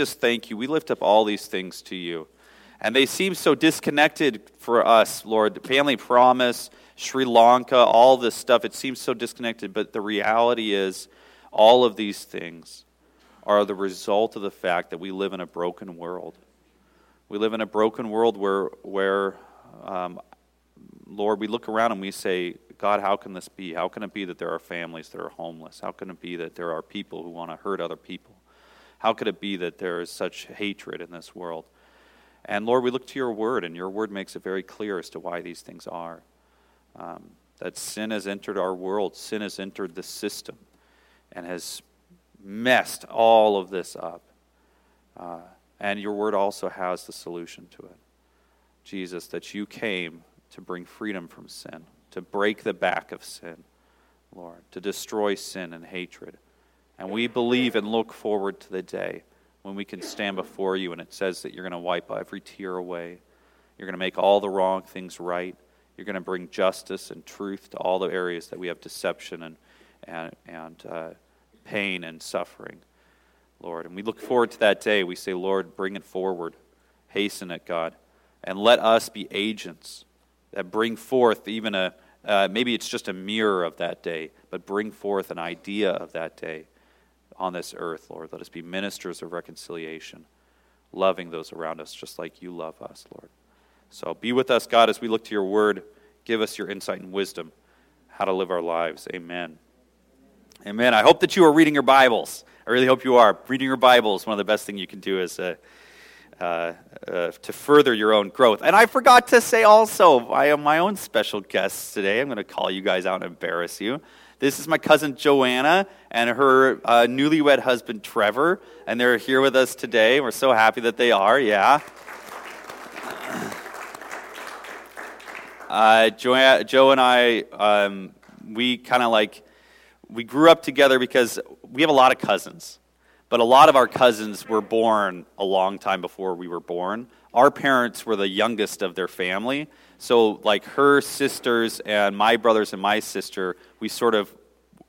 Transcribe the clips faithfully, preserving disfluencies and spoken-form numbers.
just thank you. We lift up all these things to you. And they seem so disconnected for us, Lord. Family Promise, Sri Lanka, all this stuff, it seems so disconnected. But the reality is all of these things are the result of the fact that we live in a broken world. We live in a broken world where, where um, Lord, we look around and we say, God, how can this be? How can it be that there are families that are homeless? How can it be that there are people who want to hurt other people? How could it be that there is such hatred in this world? And Lord, we look to your word, and your word makes it very clear as to why these things are. Um, that sin has entered our world. Sin has entered the system and has messed all of this up. Uh, and your word also has the solution to it. Jesus, that you came to bring freedom from sin, to break the back of sin, Lord, to destroy sin and hatred. And we believe and look forward to the day when we can stand before you and it says that you're going to wipe every tear away. You're going to make all the wrong things right. You're going to bring justice and truth to all the areas that we have deception and and, and uh, pain and suffering, Lord. And we look forward to that day. We say, Lord, bring it forward. Hasten it, God. And let us be agents that bring forth even a, uh, maybe it's just a mirror of that day, but bring forth an idea of that day on this earth, Lord. Let us be ministers of reconciliation, loving those around us just like you love us, Lord. So be with us, God, as we look to your word. Give us your insight and wisdom, how to live our lives. Amen. Amen. I hope that you are reading your Bibles. I really hope you are. Reading your Bible is one of the best things you can do is uh, uh, uh, to further your own growth. And I forgot to say also, I am my own special guest today. I'm going to call you guys out and embarrass you. This is my cousin Joanna and her uh, newlywed husband Trevor, and they're here with us today. We're so happy that they are, yeah. Uh, Joanna, Joe and I, um, we kind of like, we grew up together because we have a lot of cousins, but a lot of our cousins were born a long time before we were born. Our parents were the youngest of their family. So, like, her sisters and my brothers and my sister, we sort of,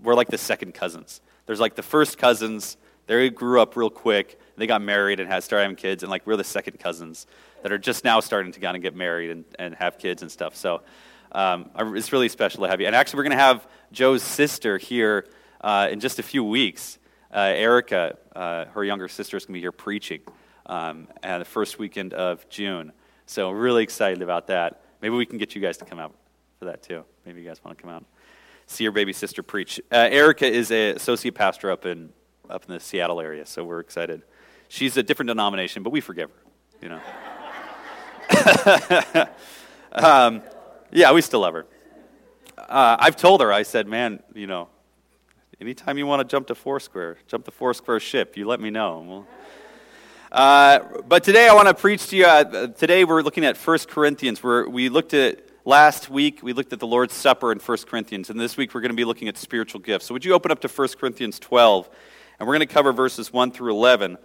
we're like the second cousins. There's, like, the first cousins. They grew up real quick. They got married and had started having kids. And, like, we're the second cousins that are just now starting to kind of get married and, and have kids and stuff. So, um, it's really special to have you. And, actually, we're going to have Joe's sister here uh, in just a few weeks. Uh, Erica, uh, her younger sister, is going to be here preaching um, at the first weekend of June. So, we're really excited about that. Maybe we can get you guys to come out for that, too. Maybe you guys want to come out and see your baby sister preach. Uh, Erica is an associate pastor up in up in the Seattle area, so we're excited. She's a different denomination, but we forgive her, you know. um, yeah, we still love her. Uh, I've told her, I said, man, you know, anytime you want to jump to Foursquare, jump the Foursquare ship, you let me know, and we'll... Uh, but today I want to preach to you, uh, today we're looking at First Corinthians, where we looked at, last week we looked at the Lord's Supper in First Corinthians, and this week we're going to be looking at spiritual gifts. So would you open up to First Corinthians twelve, and we're going to cover verses one through eleven.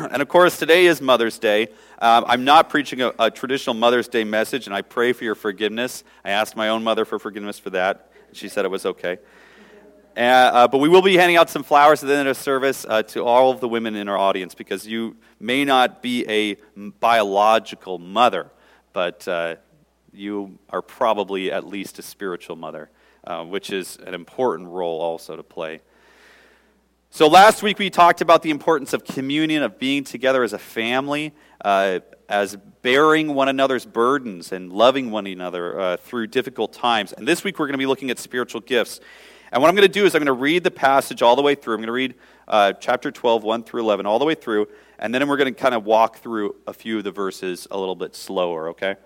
And of course today is Mother's Day. um, I'm not preaching a, a traditional Mother's Day message, and I pray for your forgiveness. I asked my own mother for forgiveness for that, she said it was okay. Uh, uh, but we will be handing out some flowers at the end of service uh, to all of the women in our audience, because you may not be a biological mother, but uh, you are probably at least a spiritual mother, uh, which is an important role also to play. So last week we talked about the importance of communion, of being together as a family, uh, as bearing one another's burdens and loving one another uh, through difficult times. And this week we're going to be looking at spiritual gifts. And what I'm going to do is I'm going to read the passage all the way through. I'm going to read uh, chapter twelve, one through eleven, all the way through. And then we're going to kind of walk through a few of the verses a little bit slower, okay?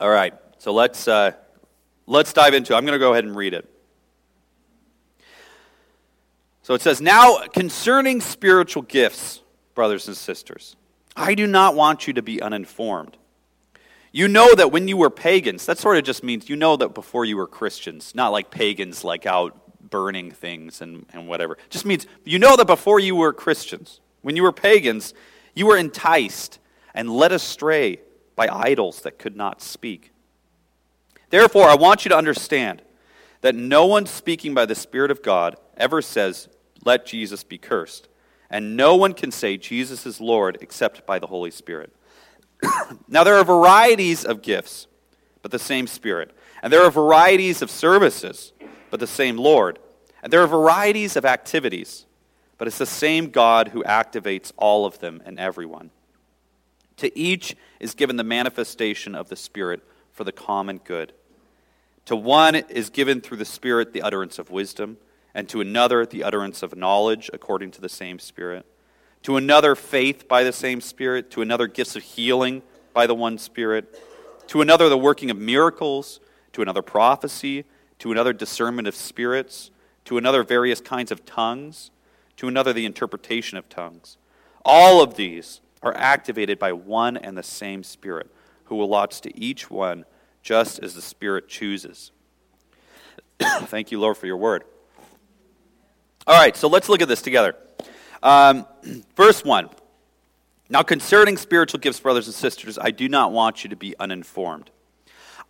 All right, so let's, uh, let's dive into it. I'm going to go ahead and read it. So it says, "Now concerning spiritual gifts, brothers and sisters, I do not want you to be uninformed. You know that when you were pagans," that sort of just means you know that before you were Christians, not like pagans, like out burning things and, and whatever. It just means you know that before you were Christians, when you were pagans, you were enticed and led astray by idols that could not speak. Therefore, I want you to understand that no one speaking by the Spirit of God ever says, 'Let Jesus be cursed,' And no one can say Jesus is Lord except by the Holy Spirit. Now there are varieties of gifts, but the same Spirit. And there are varieties of services, but the same Lord. And there are varieties of activities, but it's the same God who activates all of them and everyone. To each is given the manifestation of the Spirit for the common good. To one is given through the Spirit the utterance of wisdom, and to another the utterance of knowledge according to the same Spirit. To another faith by the same Spirit. To another gifts of healing by the one Spirit. To another the working of miracles. To another prophecy. To another discernment of spirits. To another various kinds of tongues. To another the interpretation of tongues. All of these are activated by one and the same Spirit, who allots to each one just as the Spirit chooses. Thank you, Lord, for your word. All right, so let's look at this together. Um, verse one. Now concerning spiritual gifts, brothers and sisters, I do not want you to be uninformed.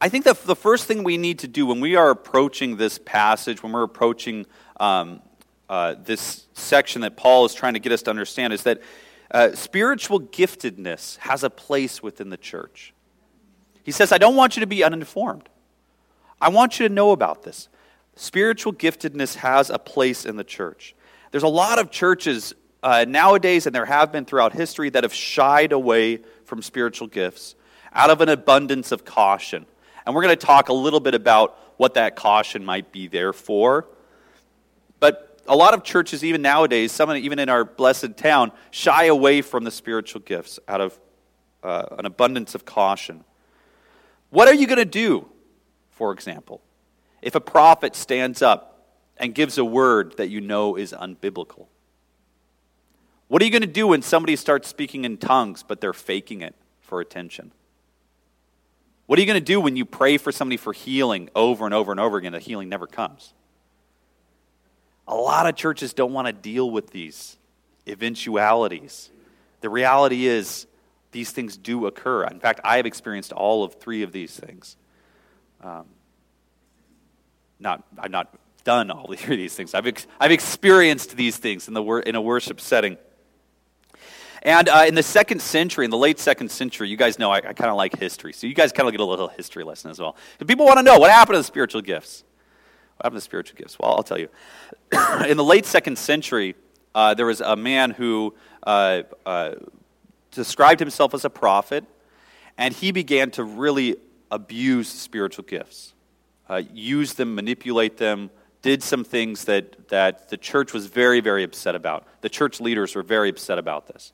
I think that the first thing we need to do when we are approaching this passage, when we're approaching um, uh, this section that Paul is trying to get us to understand, is that uh, spiritual giftedness has a place within the church. He says, I don't want you to be uninformed. I want you to know about this. Spiritual giftedness has a place in the church. There's a lot of churches uh, nowadays, and there have been throughout history, that have shied away from spiritual gifts out of an abundance of caution. And we're going to talk a little bit about what that caution might be there for. But a lot of churches, even nowadays, some even in our blessed town, shy away from the spiritual gifts out of uh, an abundance of caution. What are you going to do, for example, if a prophet stands up and gives a word that you know is unbiblical? What are you going to do when somebody starts speaking in tongues, but they're faking it for attention? What are you going to do when you pray for somebody for healing over and over and over again, the healing never comes? A lot of churches don't want to deal with these eventualities. The reality is these things do occur. In fact, I have experienced all of three of these things. Um, Not, I've not done all three of these things. I've ex- I've experienced these things in the wor- in a worship setting. And uh, in the second century, in the late second century, you guys know I, I kind of like history, so you guys kind of get a little history lesson as well. If people want to know what happened to the spiritual gifts, what happened to the spiritual gifts? Well, I'll tell you. In the late second century, uh, there was a man who uh, uh, described himself as a prophet, and he began to really abuse spiritual gifts. Uh, use them, manipulate them, did some things that, that the church was very, very upset about. The church leaders were very upset about this.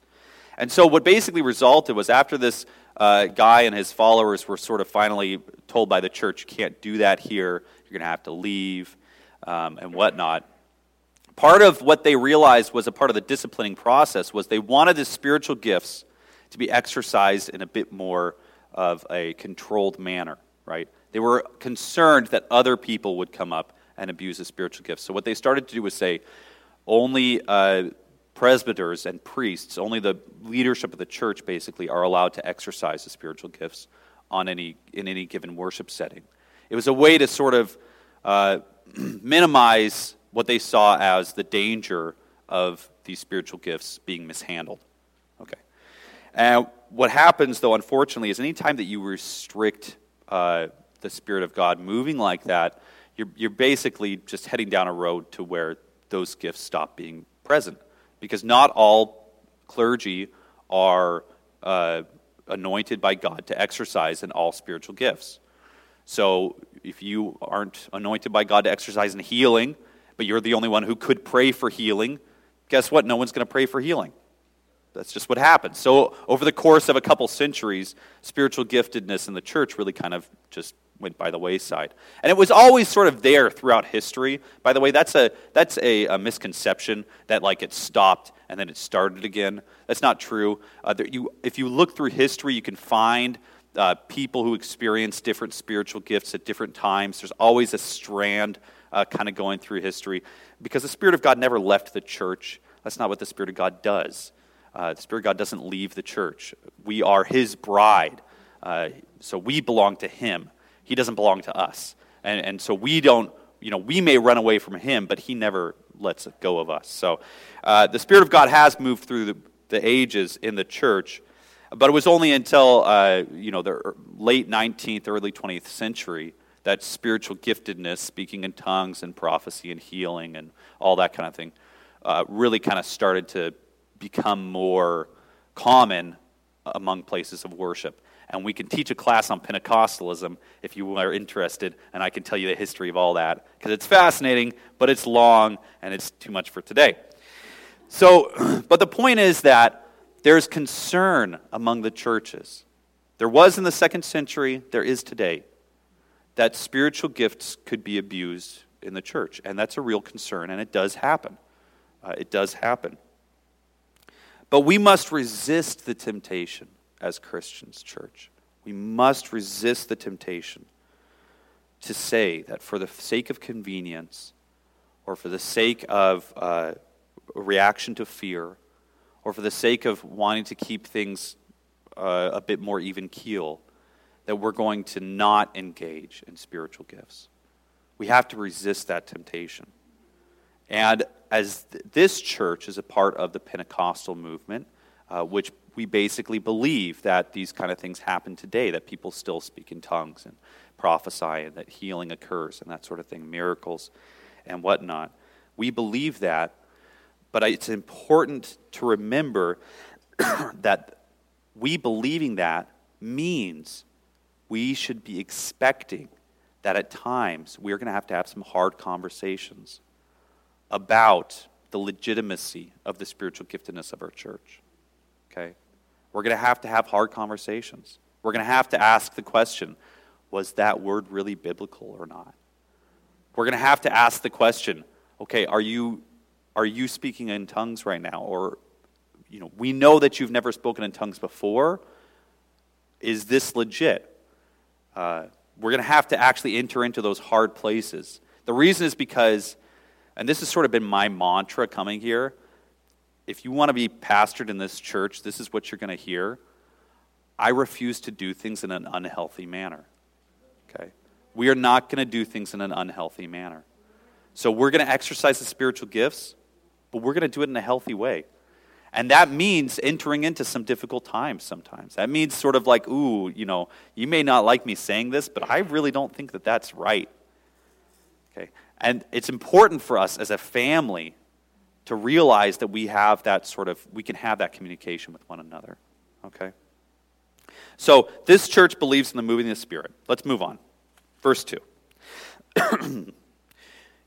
And so what basically resulted was after this uh, guy and his followers were sort of finally told by the church, you can't do that here, you're going to have to leave, um, and whatnot. Part of what they realized was a part of the disciplining process was they wanted the spiritual gifts to be exercised in a bit more of a controlled manner, right? They were concerned that other people would come up and abuse the spiritual gifts. So what they started to do was say, only uh, presbyters and priests, only the leadership of the church basically are allowed to exercise the spiritual gifts on any in any given worship setting. It was a way to sort of uh, minimize what they saw as the danger of these spiritual gifts being mishandled. Okay. And what happens, though, unfortunately, is any time that you restrict Uh, the Spirit of God moving like that, you're, you're basically just heading down a road to where those gifts stop being present. Because not all clergy are uh, anointed by God to exercise in all spiritual gifts. So if you aren't anointed by God to exercise in healing, but you're the only one who could pray for healing, guess what? No one's going to pray for healing. That's just what happened. So over the course of a couple centuries, spiritual giftedness in the church really kind of just went by the wayside. And it was always sort of there throughout history. By the way, that's a that's a, a misconception that like it stopped and then it started again. That's not true. Uh, there, you, if you look through history, you can find uh, people who experience different spiritual gifts at different times. There's always a strand uh, kind of going through history because the Spirit of God never left the church. That's not what the Spirit of God does. Uh, the Spirit of God doesn't leave the church. We are His bride, uh, so we belong to Him. He doesn't belong to us, and and so we don't. You know, we may run away from Him, but He never lets go of us. So uh, the Spirit of God has moved through the, the ages in the church, but it was only until uh, you know the late nineteenth, early twentieth century that spiritual giftedness, speaking in tongues and prophecy and healing and all that kind of thing, uh, really kind of started to become more common among places of worship. And we can teach a class on Pentecostalism if you are interested, and I can tell you the history of all that, because it's fascinating, but it's long, and it's too much for today. So, but the point is that there's concern among the churches. There was in the second century, there is today, that spiritual gifts could be abused in the church, and that's a real concern, and it does happen. Uh, it does happen. But we must resist the temptation as Christians, church. We must resist the temptation to say that for the sake of convenience or for the sake of uh, reaction to fear or for the sake of wanting to keep things uh, a bit more even keel, that we're going to not engage in spiritual gifts. We have to resist that temptation. And as th- this church is a part of the Pentecostal movement, uh, which we basically believe that these kind of things happen today, that people still speak in tongues and prophesy and that healing occurs and that sort of thing, miracles and whatnot. We believe that, but it's important to remember that we believing that means we should be expecting that at times we're going to have to have some hard conversations about the legitimacy of the spiritual giftedness of our church. Okay? We're going to have to have hard conversations. We're going to have to ask the question, was that word really biblical or not? We're going to have to ask the question, okay, are you are you speaking in tongues right now? Or, you know, we know that you've never spoken in tongues before. Is this legit? Uh, we're going to have to actually enter into those hard places. The reason is because, and this has sort of been my mantra coming here, if you want to be pastored in this church, this is what you're going to hear. I refuse to do things in an unhealthy manner. Okay? We are not going to do things in an unhealthy manner. So we're going to exercise the spiritual gifts, but we're going to do it in a healthy way. And that means entering into some difficult times sometimes. That means sort of like, ooh, you know, you may not like me saying this, but I really don't think that that's right. Okay? And it's important for us as a family to realize that we have that sort of, we can have that communication with one another, okay? So this church believes in the moving of the Spirit. Let's move on. Verse two.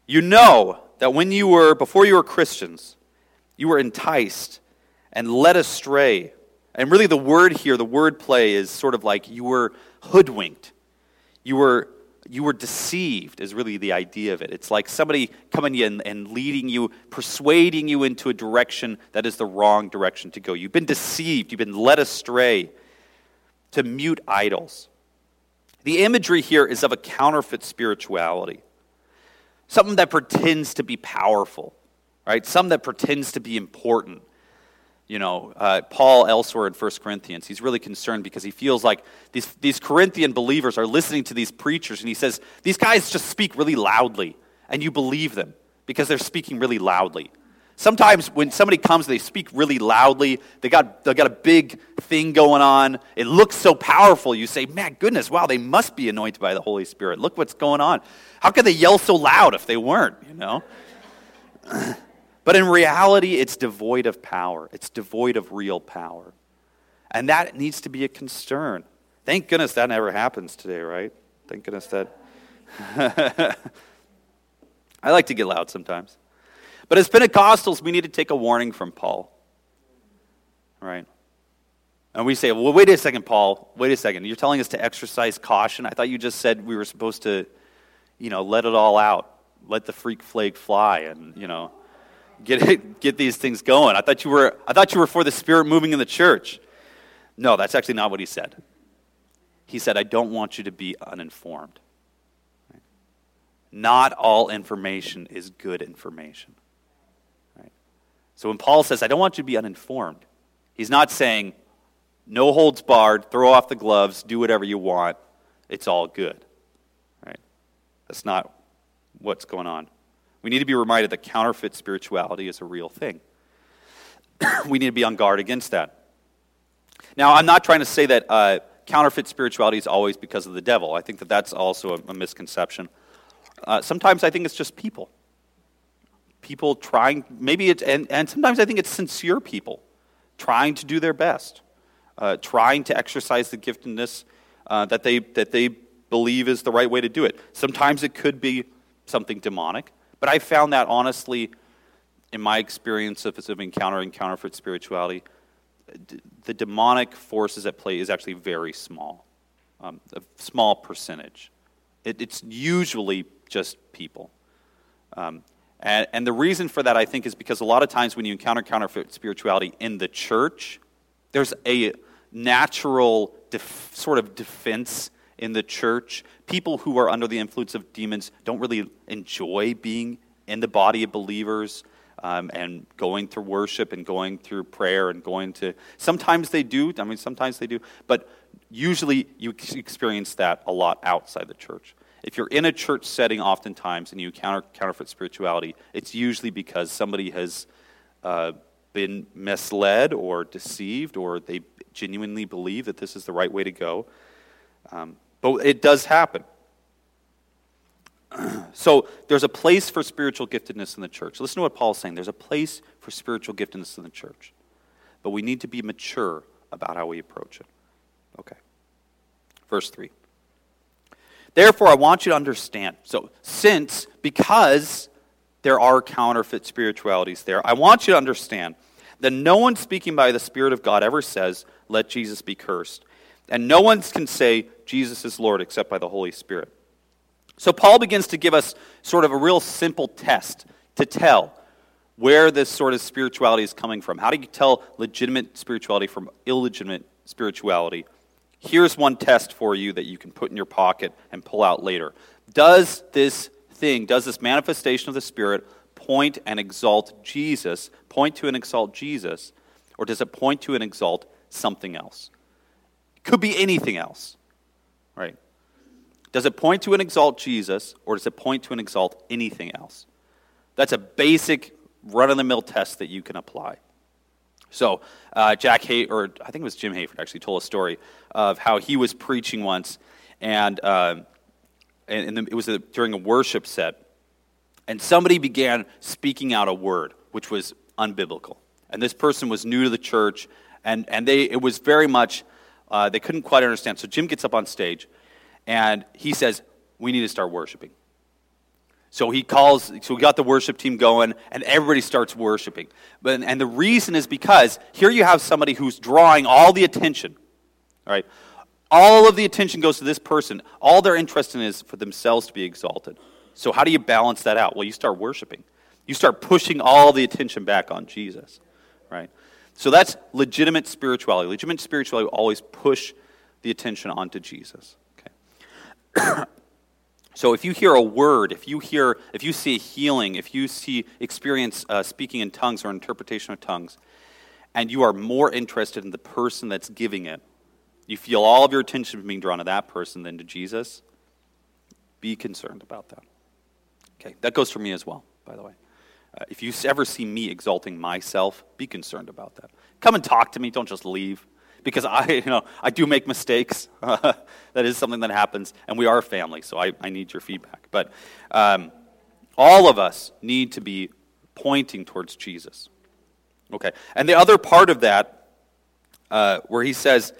You know that when you were, before you were Christians, you were enticed and led astray. And really the word here, the word play is sort of like you were hoodwinked. You were You were deceived is really the idea of it. It's like somebody coming in and leading you, persuading you into a direction that is the wrong direction to go. You've been deceived. You've been led astray to mute idols. The imagery here is of a counterfeit spirituality, something that pretends to be powerful, right? Something that pretends to be important. You know, uh, Paul elsewhere in First Corinthians, he's really concerned because he feels like these, these Corinthian believers are listening to these preachers, and he says, these guys just speak really loudly, and you believe them because they're speaking really loudly. Sometimes when somebody comes, they speak really loudly, they got they got a big thing going on, it looks so powerful, you say, man, goodness, wow, they must be anointed by the Holy Spirit. Look what's going on. How could they yell so loud if they weren't, you know? But in reality, it's devoid of power. It's devoid of real power. And that needs to be a concern. Thank goodness that never happens today, right? Thank goodness that. I like to get loud sometimes. But as Pentecostals, we need to take a warning from Paul. Right? And we say, well, wait a second, Paul. Wait a second. You're telling us to exercise caution? I thought you just said we were supposed to, you know, let it all out. Let the freak flag fly and, you know. Get it, get these things going. I thought you were I thought you were for the Spirit moving in the church. No, that's actually not what he said. He said, I don't want you to be uninformed. Right? Not all information is good information. Right? So when Paul says, I don't want you to be uninformed, he's not saying, no holds barred, throw off the gloves, do whatever you want, it's all good. Right? That's not what's going on. We need to be reminded that counterfeit spirituality is a real thing. We need to be on guard against that. Now, I'm not trying to say that uh, counterfeit spirituality is always because of the devil. I think that that's also a, a misconception. Uh, sometimes I think it's just people. People trying, maybe it's, and, and sometimes I think it's sincere people trying to do their best, uh, trying to exercise the giftedness uh, that they that they believe is the right way to do it. Sometimes it could be something demonic, but I found that honestly, in my experience of, of encountering counterfeit spirituality, d- the demonic forces at play is actually very small, um, a small percentage. It, it's usually just people. Um, and, and the reason for that, I think, is because a lot of times when you encounter counterfeit spirituality in the church, there's a natural def- sort of defense in the church. People who are under the influence of demons don't really enjoy being in the body of believers. Um, and going through worship and going through prayer and going to... Sometimes they do. I mean, sometimes they do. But usually you experience that a lot outside the church. If you're in a church setting oftentimes and you encounter counterfeit spirituality, it's usually because somebody has uh, been misled or deceived, or they genuinely believe that this is the right way to go. Um, but it does happen. So there's a place for spiritual giftedness in the church. Listen to what Paul's saying. There's a place for spiritual giftedness in the church. But we need to be mature about how we approach it. Okay. Verse three. Therefore, I want you to understand. So since, because there are counterfeit spiritualities there, I want you to understand that no one speaking by the Spirit of God ever says, "Let Jesus be cursed." And no one can say, "Jesus is Lord," except by the Holy Spirit. So Paul begins to give us sort of a real simple test to tell where this sort of spirituality is coming from. How do you tell legitimate spirituality from illegitimate spirituality? Here's one test for you that you can put in your pocket and pull out later. Does this thing, does this manifestation of the Spirit point and exalt Jesus, point to and exalt Jesus, or does it point to and exalt something else? It could be anything else, right? Does it point to and exalt Jesus, or does it point to and exalt anything else? That's a basic run-of-the-mill test that you can apply. So uh, Jack Hay, or I think it was Jim Hayford, actually told a story of how he was preaching once, and uh, and, and it was a, during a worship set, and somebody began speaking out a word which was unbiblical, and this person was new to the church, and and they it was very much uh, they couldn't quite understand. So Jim gets up on stage. And he says, "We need to start worshiping." So he calls, so we got the worship team going, and everybody starts worshiping. But, and the reason is because here you have somebody who's drawing all the attention. All right? All of the attention goes to this person. All their interest in is for themselves to be exalted. So how do you balance that out? Well, you start worshiping. You start pushing all the attention back on Jesus. Right? So that's legitimate spirituality. Legitimate spirituality will always push the attention onto Jesus. So if you hear a word, if you hear, if you see a healing, if you see experience uh, speaking in tongues or interpretation of tongues, and you are more interested in the person that's giving it, you feel all of your attention being drawn to that person than to Jesus, be concerned about that. Okay, that goes for me as well, by the way. Uh, if you ever see me exalting myself, be concerned about that. Come and talk to me, don't just leave. Because I, you know, I do make mistakes. That is something that happens, and we are a family, so I, I need your feedback. But um, all of us need to be pointing towards Jesus. Okay, and the other part of that, uh, where he says,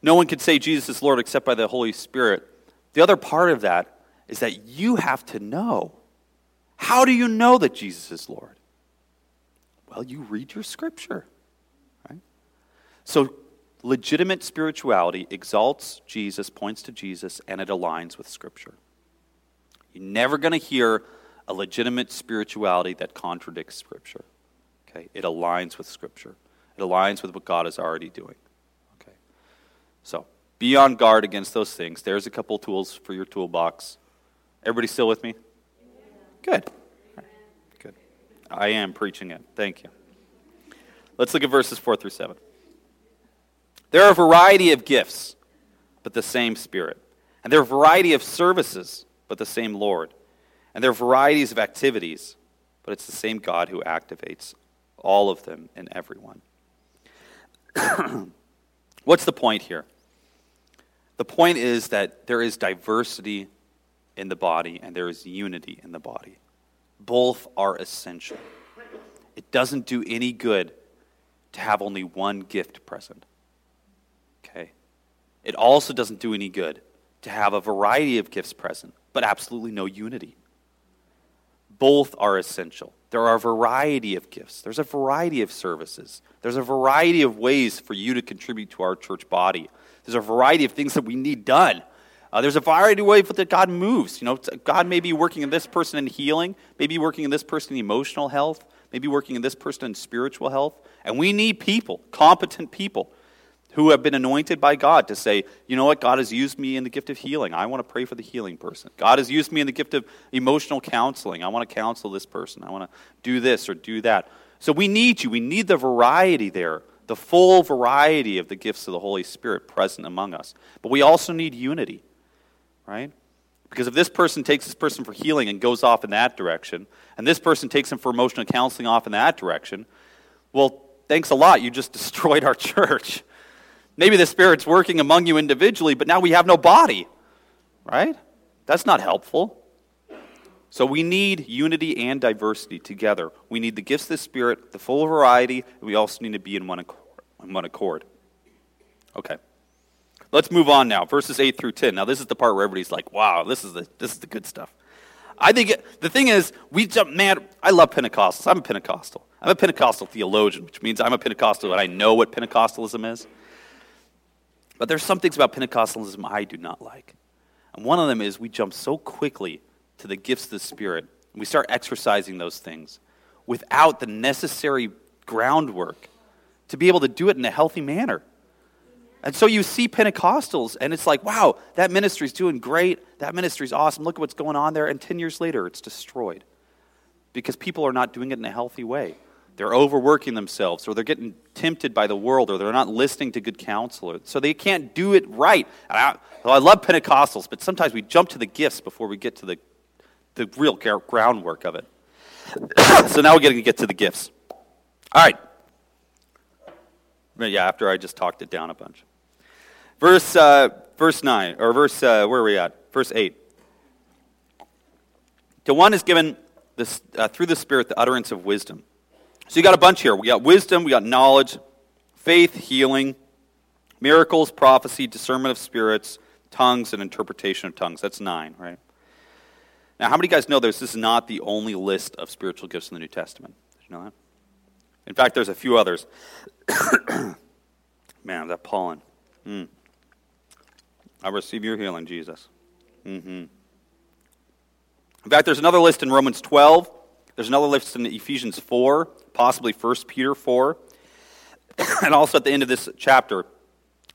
"No one can say Jesus is Lord except by the Holy Spirit." The other part of that is that you have to know. How do you know that Jesus is Lord? Well, you read your Scripture. Right? So, legitimate spirituality exalts Jesus, points to Jesus, and it aligns with Scripture. You're never going to hear a legitimate spirituality that contradicts Scripture. Okay, it aligns with Scripture. It aligns with what God is already doing. Okay, so be on guard against those things. There's a couple tools for your toolbox. Everybody still with me? Good. Good. I am preaching it. Thank you. Let's look at verses four through seven. There are a variety of gifts, but the same Spirit. And there are a variety of services, but the same Lord. And there are varieties of activities, but it's the same God who activates all of them in everyone. What's the point here? The point is that there is diversity in the body and there is unity in the body. Both are essential. It doesn't do any good to have only one gift present. Okay? It also doesn't do any good to have a variety of gifts present, but absolutely no unity. Both are essential. There are a variety of gifts. There's a variety of services. There's a variety of ways for you to contribute to our church body. There's a variety of things that we need done. Uh, there's a variety of ways that God moves. You know, God may be working in this person in healing, maybe working in this person in emotional health, maybe working in this person in spiritual health. And we need people, competent people, who have been anointed by God to say, you know what, God has used me in the gift of healing. I want to pray for the healing person. God has used me in the gift of emotional counseling. I want to counsel this person. I want to do this or do that. So we need you. We need the variety there, the full variety of the gifts of the Holy Spirit present among us. But we also need unity, right? Because if this person takes this person for healing and goes off in that direction, and this person takes him for emotional counseling off in that direction, well, thanks a lot. You just destroyed our church. Maybe the Spirit's working among you individually, but now we have no body, right? That's not helpful. So we need unity and diversity together. We need the gifts of the Spirit, the full variety, and we also need to be in one accord. In one accord. Okay. Let's move on now, verses eight through ten. Now this is the part where everybody's like, wow, this is the, this is the good stuff. I think it, the thing is, we jump, man, I love Pentecostals. I'm a Pentecostal. I'm a Pentecostal theologian, which means I'm a Pentecostal and I know what Pentecostalism is. But there's some things about Pentecostalism I do not like. And one of them is we jump so quickly to the gifts of the Spirit, and we start exercising those things without the necessary groundwork to be able to do it in a healthy manner. And so you see Pentecostals, and it's like, wow, that ministry's doing great. That ministry's awesome. Look at what's going on there. And ten years later, it's destroyed because people are not doing it in a healthy way. They're overworking themselves, or they're getting tempted by the world, or they're not listening to good counsel, so they can't do it right. And I, well, I love Pentecostals, but sometimes we jump to the gifts before we get to the, the real groundwork of it. So now we're going to get to the gifts. All right. Yeah, after I just talked it down a bunch. Verse uh, verse nine, or verse, uh, where are we at? Verse eight. To one is given this, uh, through the Spirit the utterance of wisdom. So you got a bunch here. We got wisdom, we got knowledge, faith, healing, miracles, prophecy, discernment of spirits, tongues, and interpretation of tongues. That's nine, right? Now, how many of you guys know this? This is not the only list of spiritual gifts in the New Testament. Did you know that? In fact, there's a few others. Man, that pollen. Mm. I receive your healing, Jesus. Mm-hmm. In fact, there's another list in Romans twelve. There's another list in Ephesians four, possibly First Peter four, and also at the end of this chapter.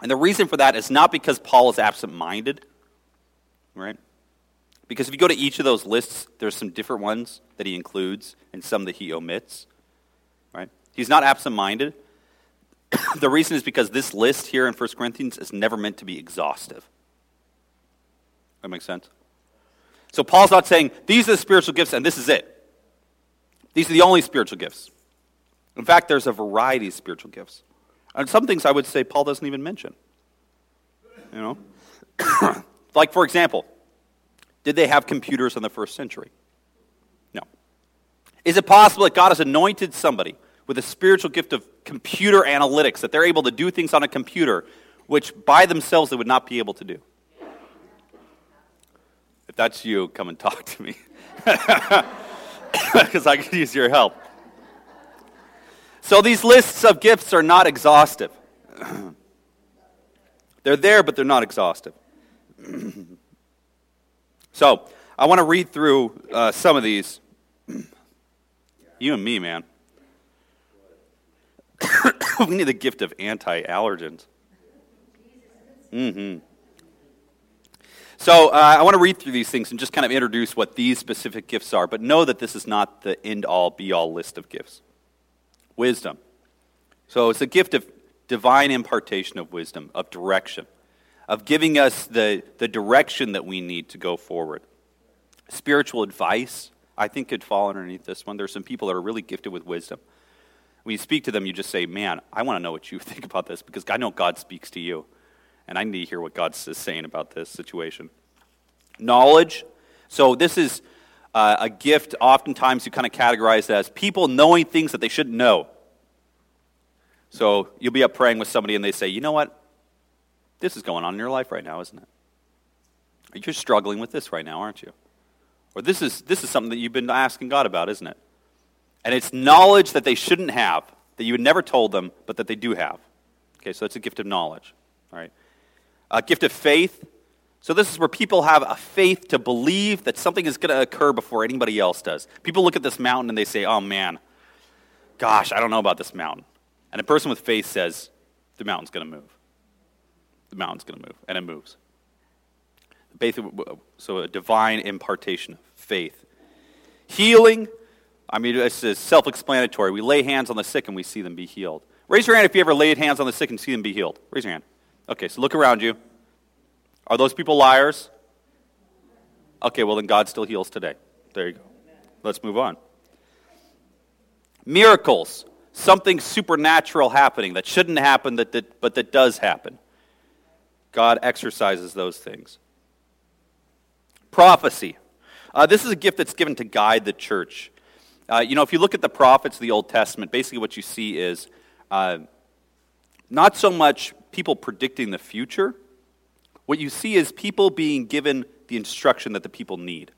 And the reason for that is not because Paul is absent-minded, right? Because if you go to each of those lists, there's some different ones that he includes and some that he omits, right? He's not absent-minded. The reason is because this list here in First Corinthians is never meant to be exhaustive. That makes sense? So Paul's not saying, these are the spiritual gifts and this is it. These are the only spiritual gifts. In fact, there's a variety of spiritual gifts. And some things I would say Paul doesn't even mention. You know? Like, for example, did they have computers in the first century? No. Is it possible that God has anointed somebody with a spiritual gift of computer analytics, that they're able to do things on a computer, which by themselves they would not be able to do? If that's you, come and talk to me. Because I could use your help. So these lists of gifts are not exhaustive. They're there, but they're not exhaustive. So I want to read through uh, some of these. You and me, man. We need the gift of anti-allergens. Mm-hmm. So uh, I want to read through these things and just kind of introduce what these specific gifts are, but know that this is not the end-all, be-all list of gifts. Wisdom. So it's a gift of divine impartation of wisdom, of direction, of giving us the, the direction that we need to go forward. Spiritual advice, I think, could fall underneath this one. There's some people that are really gifted with wisdom. When you speak to them, you just say, man, I want to know what you think about this, because I know God speaks to you, and I need to hear what God's saying about this situation. Knowledge. So this is uh, a gift, oftentimes you kind of categorize it as people knowing things that they shouldn't know. So you'll be up praying with somebody, and they say, you know what? This is going on in your life right now, isn't it? You're struggling with this right now, aren't you? Or this is this is something that you've been asking God about, isn't it? And it's knowledge that they shouldn't have, that you had never told them, but that they do have. Okay, so that's a gift of knowledge. All right. A gift of faith. So this is where people have a faith to believe that something is going to occur before anybody else does. People look at this mountain and they say, oh man, gosh, I don't know about this mountain. And a person with faith says, the mountain's going to move. The mountain's going to move. And it moves. So a divine impartation of faith. Healing. I mean, this is self-explanatory. We lay hands on the sick and we see them be healed. Raise your hand if you ever laid hands on the sick and see them be healed. Raise your hand. Okay, so look around you. Are those people liars? Okay, well then God still heals today. There you go. Let's move on. Miracles. Something supernatural happening that shouldn't happen, that, that but that does happen. God exercises those things. Prophecy. Uh, this is a gift that's given to guide the church. Uh, you know, if you look at the prophets of the Old Testament, basically what you see is uh, not so much people predicting the future. What you see is people being given the instruction that the people need.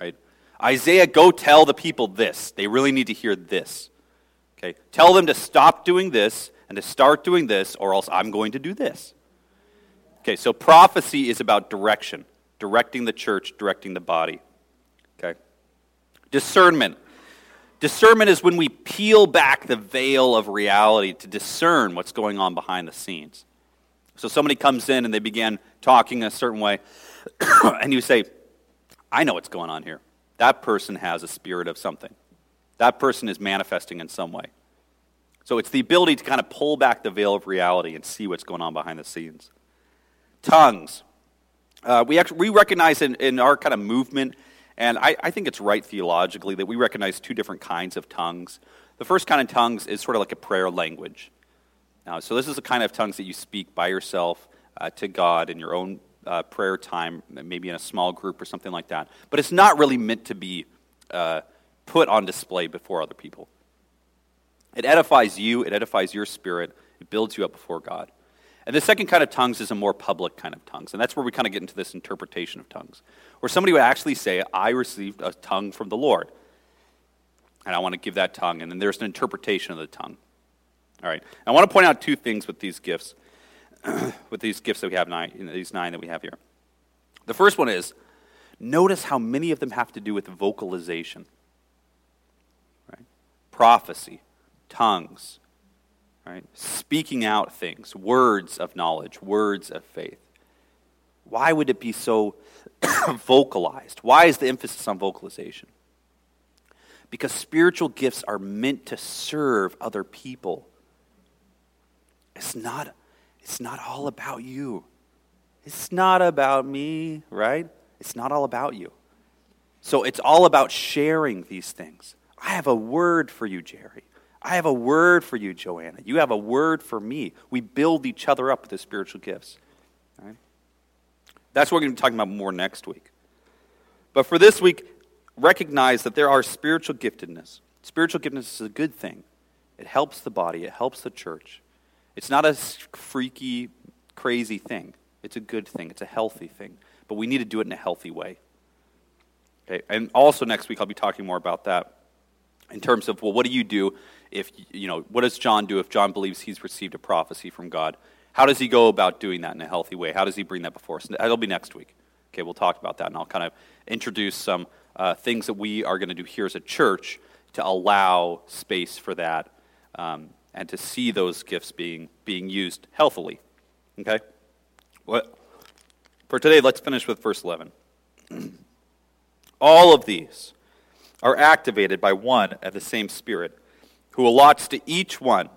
Right? Isaiah, go tell the people this. They really need to hear this. Okay? Tell them to stop doing this and to start doing this, or else I'm going to do this. Okay, so prophecy is about direction. Directing the church, directing the body. Okay. Discernment. Discernment is when we peel back the veil of reality to discern what's going on behind the scenes. So somebody comes in and they begin talking a certain way, and you say, I know what's going on here. That person has a spirit of something. That person is manifesting in some way. So it's the ability to kind of pull back the veil of reality and see what's going on behind the scenes. Tongues. Uh, we actually, we recognize in, in our kind of movement, and I, I think it's right theologically, that we recognize two different kinds of tongues. The first kind of tongues is sort of like a prayer language. Now, so this is the kind of tongues that you speak by yourself uh, to God in your own uh, prayer time, maybe in a small group or something like that. But it's not really meant to be uh, put on display before other people. It edifies you, it edifies your spirit, it builds you up before God. And the second kind of tongues is a more public kind of tongues. And that's where we kind of get into this interpretation of tongues, where somebody would actually say, I received a tongue from the Lord, and I want to give that tongue. And then there's an interpretation of the tongue. All right. I want to point out two things with these gifts, with these gifts that we have, nine, these nine that we have here. The first one is, notice how many of them have to do with vocalization. Right? Prophecy, tongues. Right? Speaking out things, words of knowledge, words of faith. Why would it be so vocalized? Why is the emphasis on vocalization? Because spiritual gifts are meant to serve other people. It's not, it's not all about you. It's not about me, right? It's not all about you. So it's all about sharing these things. I have a word for you, Jerry. I have a word for you, Joanna. You have a word for me. We build each other up with the spiritual gifts. All right? That's what we're going to be talking about more next week. But for this week, recognize that there are spiritual giftedness. Spiritual giftedness is a good thing. It helps the body. It helps the church. It's not a freaky, crazy thing. It's a good thing. It's a healthy thing. But we need to do it in a healthy way. Okay? And also next week, I'll be talking more about that. In terms of, well, what do you do if, you know, what does John do if John believes he's received a prophecy from God? How does he go about doing that in a healthy way? How does he bring that before us? That'll be next week. Okay, we'll talk about that, and I'll kind of introduce some uh, things that we are going to do here as a church to allow space for that um, and to see those gifts being being used healthily. Okay? What, for today, let's finish with verse eleven. All of these are activated by one and the same Spirit, who allots to each one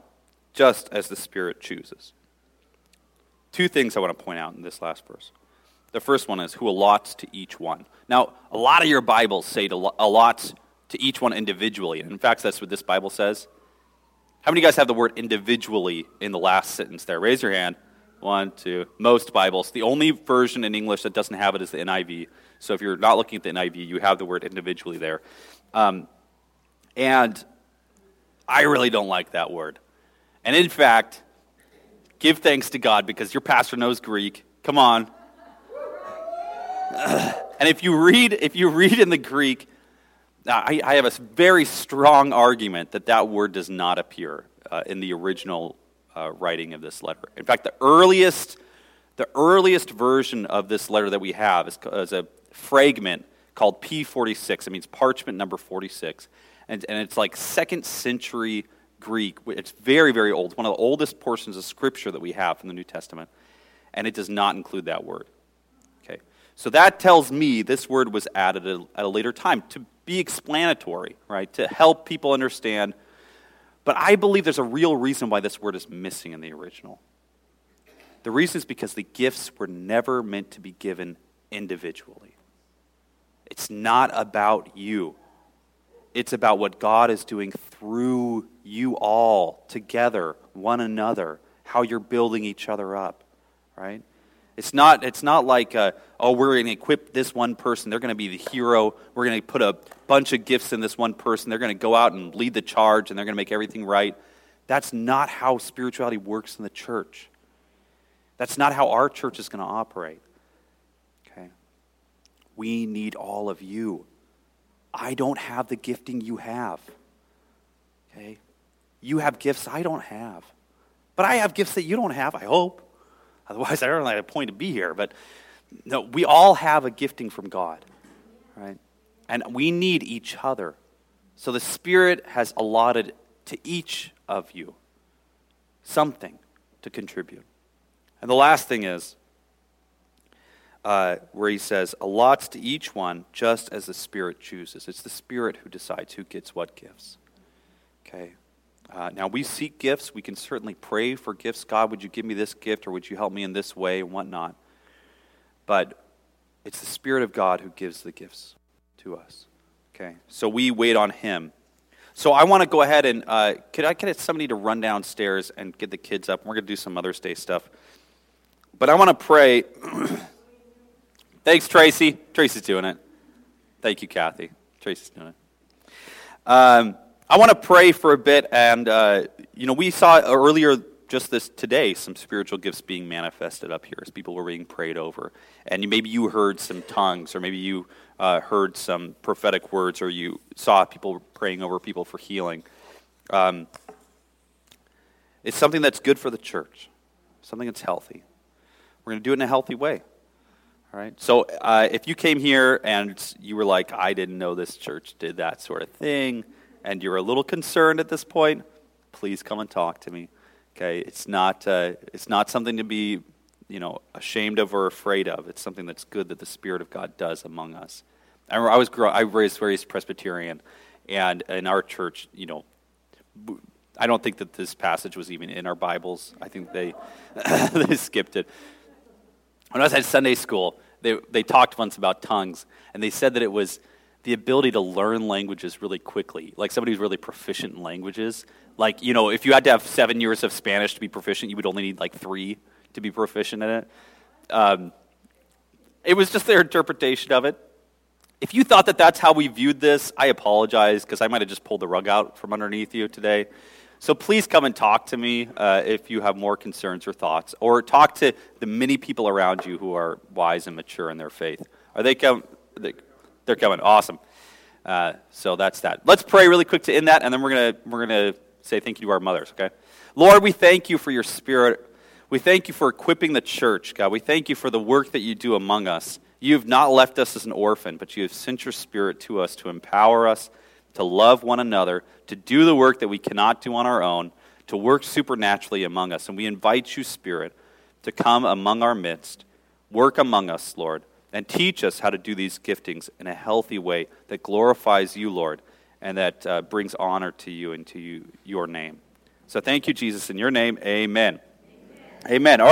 just as the Spirit chooses. Two things I want to point out in this last verse. The first one is, who allots to each one. Now, a lot of your Bibles say to allots to each one individually. And in fact, that's what this Bible says. How many of you guys have the word individually in the last sentence there? Raise your hand. One, two. Most Bibles. The only version in English that doesn't have it is the N I V. So if you're not looking at the N I V, you have the word individually there. Um, and I really don't like that word. And in fact, give thanks to God because your pastor knows Greek. Come on. And if you read, if you read in the Greek, I, I have a very strong argument that that word does not appear uh, in the original uh, writing of this letter. In fact, the earliest, the earliest version of this letter that we have is, is a fragment called P forty-six. It means parchment number forty-six, and and it's like second century Greek. It's very, very old. One of the oldest portions of Scripture that we have in the New Testament, and it does not include that word. Okay. So that tells me this word was added at a later time to be explanatory, right, to help people understand. But I believe there's a real reason why this word is missing in the original. The reason is because the gifts were never meant to be given individually. It's not about you. It's about what God is doing through you all, together, one another, how you're building each other up, right? It's not It's not like, uh, oh, we're going to equip this one person. They're going to be the hero. We're going to put a bunch of gifts in this one person. They're going to go out and lead the charge, and they're going to make everything right. That's not how spirituality works in the church. That's not how our church is going to operate. Okay, we need all of you. I don't have the gifting you have. Okay, you have gifts I don't have. But I have gifts that you don't have, I hope. Otherwise, I don't really have a point to be here. But no, we all have a gifting from God, right? And we need each other. So the Spirit has allotted to each of you something to contribute. And the last thing is uh, where he says, allots to each one just as the Spirit chooses. It's the Spirit who decides who gets what gifts. Okay. Uh, now, we seek gifts. We can certainly pray for gifts. God, would you give me this gift, or would you help me in this way and whatnot? But it's the Spirit of God who gives the gifts to us. Okay, so we wait on Him. So I want to go ahead and, uh, could I get somebody to run downstairs and get the kids up? We're going to do some Mother's Day stuff. But I want to pray. Thanks, Tracy. Tracy's doing it. Thank you, Kathy. Tracy's doing it. Um... I want to pray for a bit, and, uh, you know, we saw earlier just this today some spiritual gifts being manifested up here as people were being prayed over, and maybe you heard some tongues, or maybe you uh, heard some prophetic words, or you saw people praying over people for healing. Um, it's something that's good for the church, something that's healthy. We're going to do it in a healthy way. All right. So uh, if you came here and you were like, I didn't know this church did that sort of thing, and you're a little concerned at this point, please come and talk to me. Okay, it's not uh, it's not something to be, you know, ashamed of or afraid of. It's something that's good that the Spirit of God does among us. I remember I was grow- I raised raised Presbyterian, and in our church, you know, I don't think that this passage was even in our Bibles. I think they they skipped it. When I was at Sunday school, they they talked once about tongues, and they said that it was the ability to learn languages really quickly. Like somebody who's really proficient in languages. Like, you know, if you had to have seven years of Spanish to be proficient, you would only need like three to be proficient in it. Um, it was just their interpretation of it. If you thought that that's how we viewed this, I apologize because I might have just pulled the rug out from underneath you today. So please come and talk to me uh, if you have more concerns or thoughts. Or talk to the many people around you who are wise and mature in their faith. Are they come? They, They're coming. Awesome. Uh, so that's that. Let's pray really quick to end that, and then we're gonna we're gonna say thank you to our mothers. Okay, Lord, we thank you for your Spirit. We thank you for equipping the church, God. We thank you for the work that you do among us. You have not left us as an orphan, but you have sent your Spirit to us to empower us to love one another, to do the work that we cannot do on our own, to work supernaturally among us. And we invite you, Spirit, to come among our midst, work among us, Lord. And teach us how to do these giftings in a healthy way that glorifies you, Lord, and that uh, brings honor to you and to you, your name. So thank you, Jesus, in your name, amen. Amen. Amen. All right.